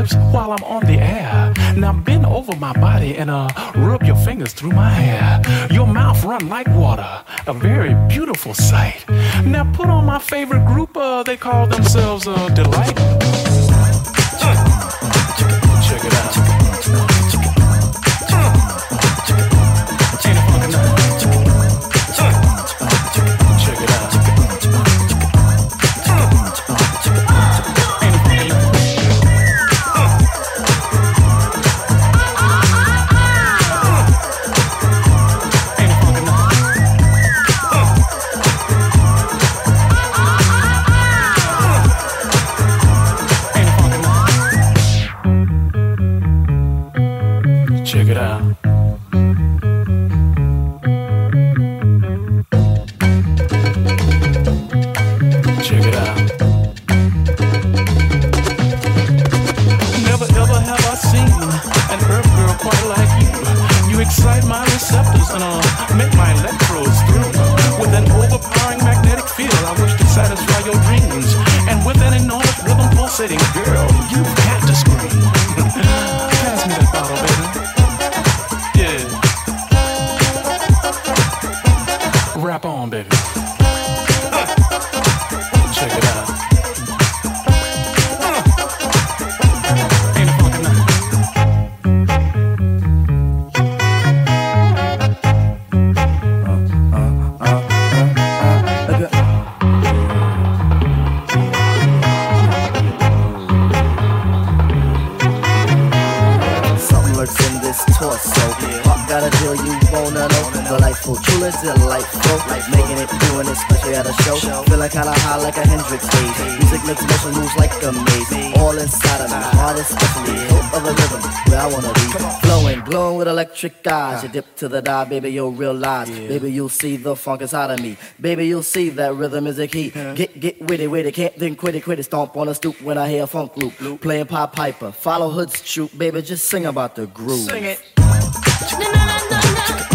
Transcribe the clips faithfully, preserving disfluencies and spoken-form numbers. lips while I'm on the air. Now bend over my body and uh, rub your fingers through my hair. Your mouth run like water, a very beautiful sight. Now put on my favorite group, uh, they call themselves uh, Delight. Check it out. Trick eyes, you dip to the die, baby, you'll realize. Yeah. Baby, you'll see the funk inside of me. Baby, you'll see that rhythm is a key. Yeah. Get, get witty, witty, can't then quit it, quit it. Stomp on a stoop when I hear a funk loop. loop. Playing Pied Piper, follow Hood's troop. Baby, just sing about the groove. Sing it. No, no, no, no, no, no, no, no, no.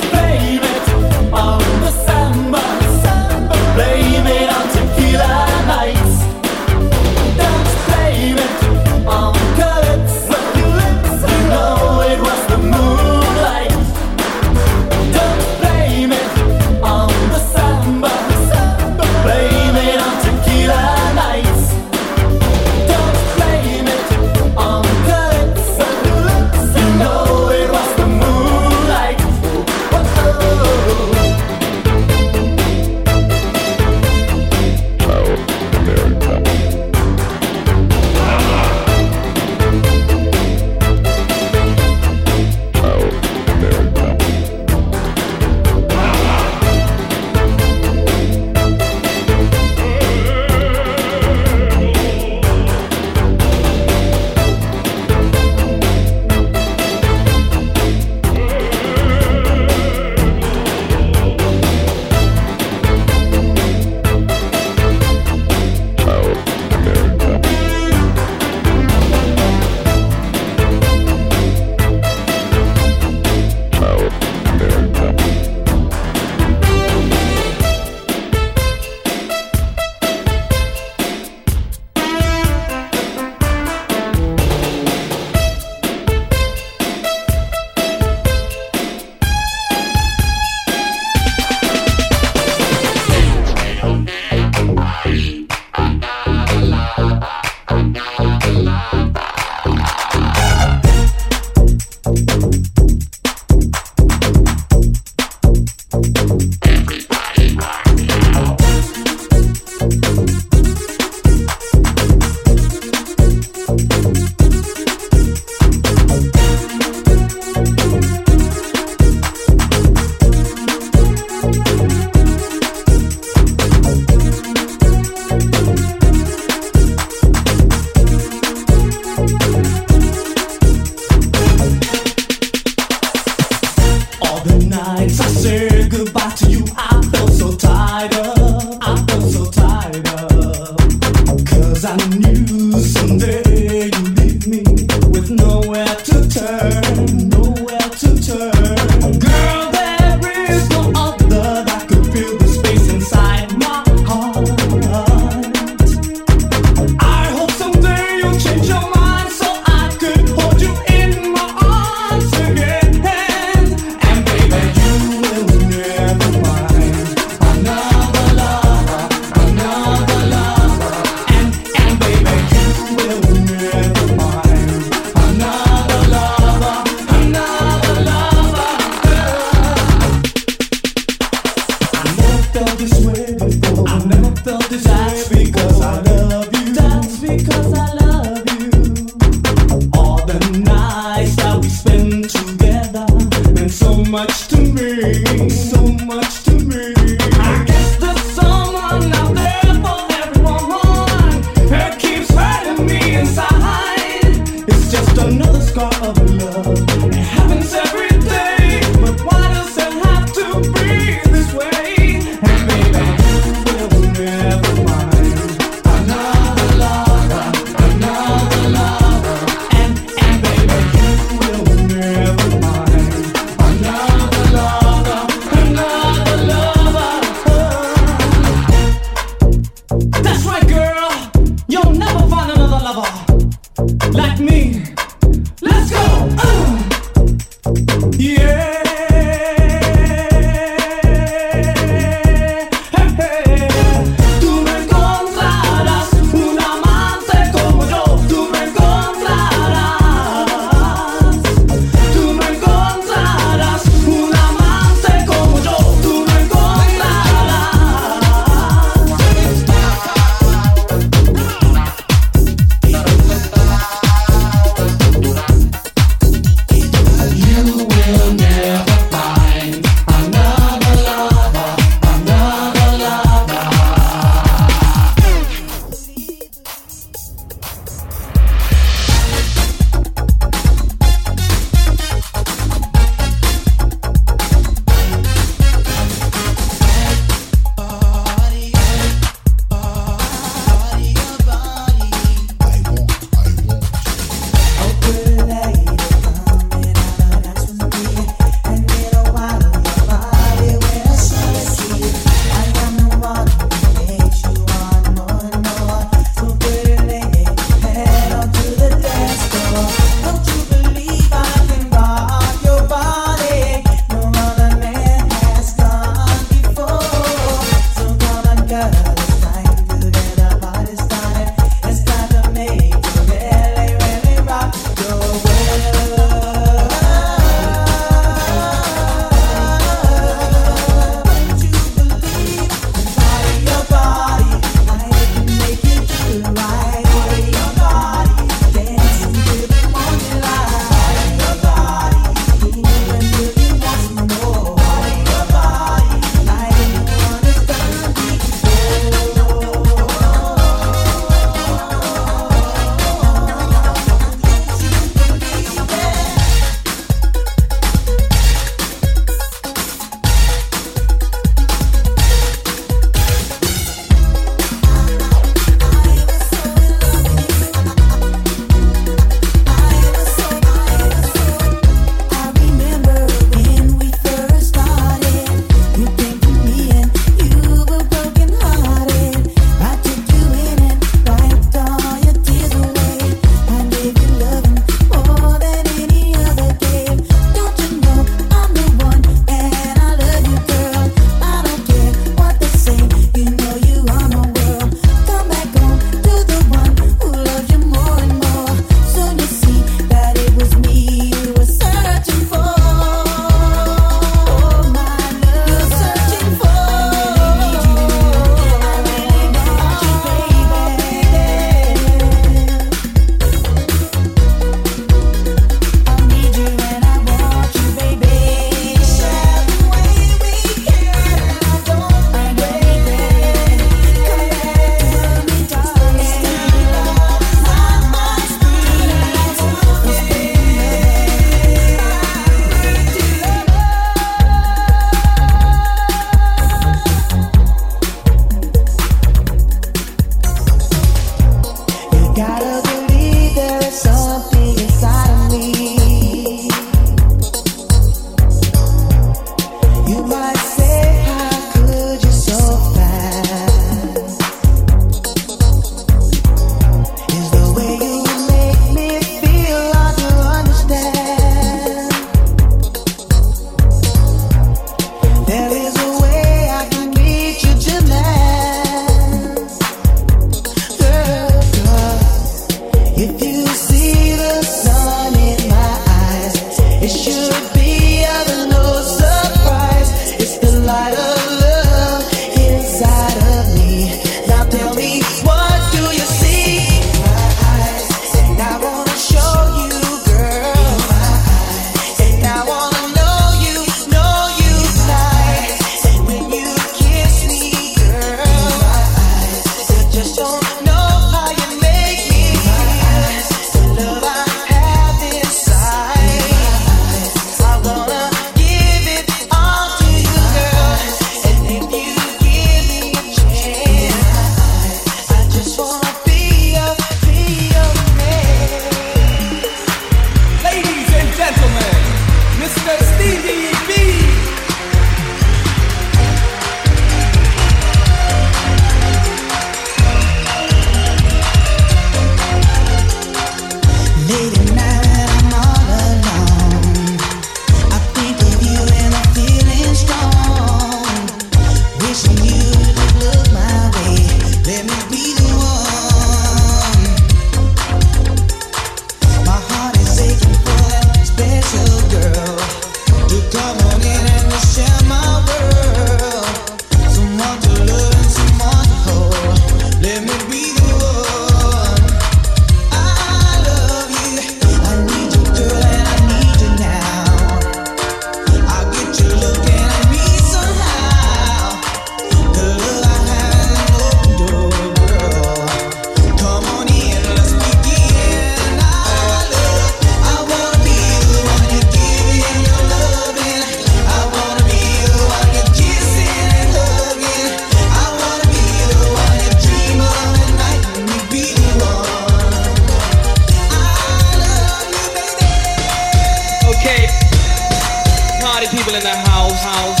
people in the house, house.